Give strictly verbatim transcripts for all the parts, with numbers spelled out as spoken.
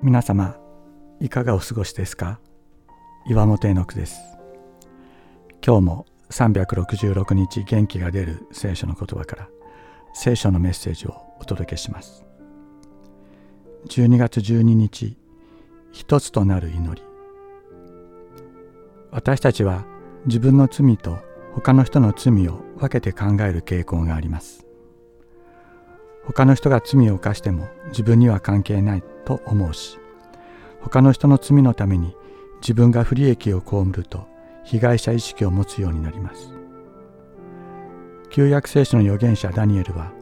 皆様いかがお過ごしですか。岩本絵の句です。今日もさんびゃくろくじゅうろくにち元気が出る聖書の言葉から聖書のメッセージをお届けします。じゅうにがつじゅうににち、一つとなる祈り。私たちは自分の罪と他の人の罪を分けて考える傾向があります。他の人が罪を犯しても自分には関係ないと思うし、他の人の罪のために自分が不利益を被ると被害者意識を持つようになります。旧約聖書の預言者ダニエルは、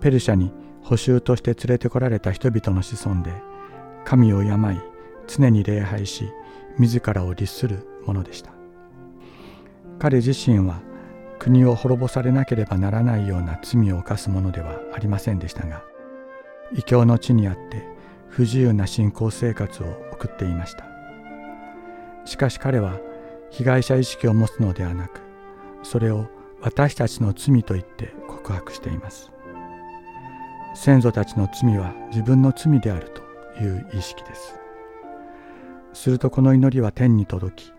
ペルシャに捕囚として連れてこられた人々の子孫で、神を敬い常に礼拝し自らを律するものでした。彼自身は国を滅ぼされなければならないような罪を犯すものではありませんでしたが、異教の地にあって不自由な信仰生活を送っていました。しかし彼は被害者意識を持つのではなく、それを私たちの罪と言って告白しています。先祖たちの罪は自分の罪であるという意識です。するとこの祈りは天に届き、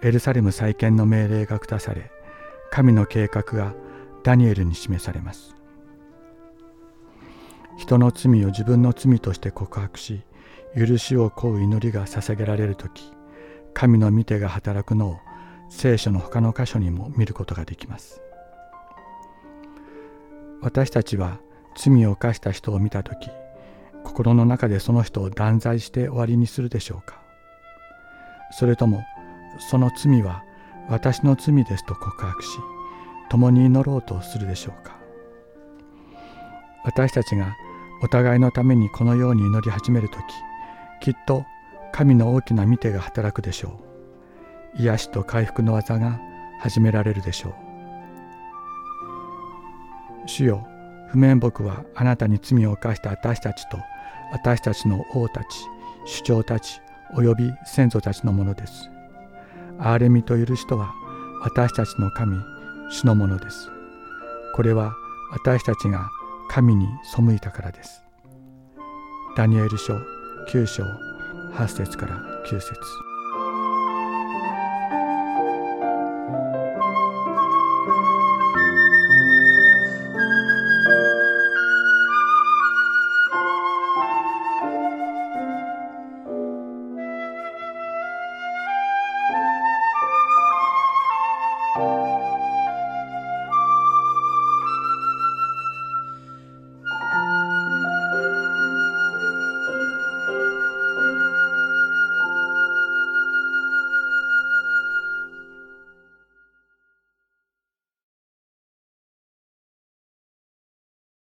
エルサレム再建の命令が下され、神の計画がダニエルに示されます。人の罪を自分の罪として告白し、許しを請う祈りが捧げられるとき、神の御手が働くのを聖書の他の箇所にも見ることができます。私たちは罪を犯した人を見たとき、心の中でその人を断罪して終わりにするでしょうか。それとも、その罪は私の罪ですと告白し、共に祈ろうとするでしょうか。私たちがお互いのためにこのように祈り始めるとき、きっと神の大きな御手が働くでしょう。癒しと回復の技が始められるでしょう。主よ、不面目はあなたに罪を犯した私たちと、私たちの王たち、首長たち、および先祖たちのものです。憐れみと許しとは私たちの神、主のものです。これは私たちが神に背いたからです。ダニエル書きゅうしょうはっせつからきゅうせつ。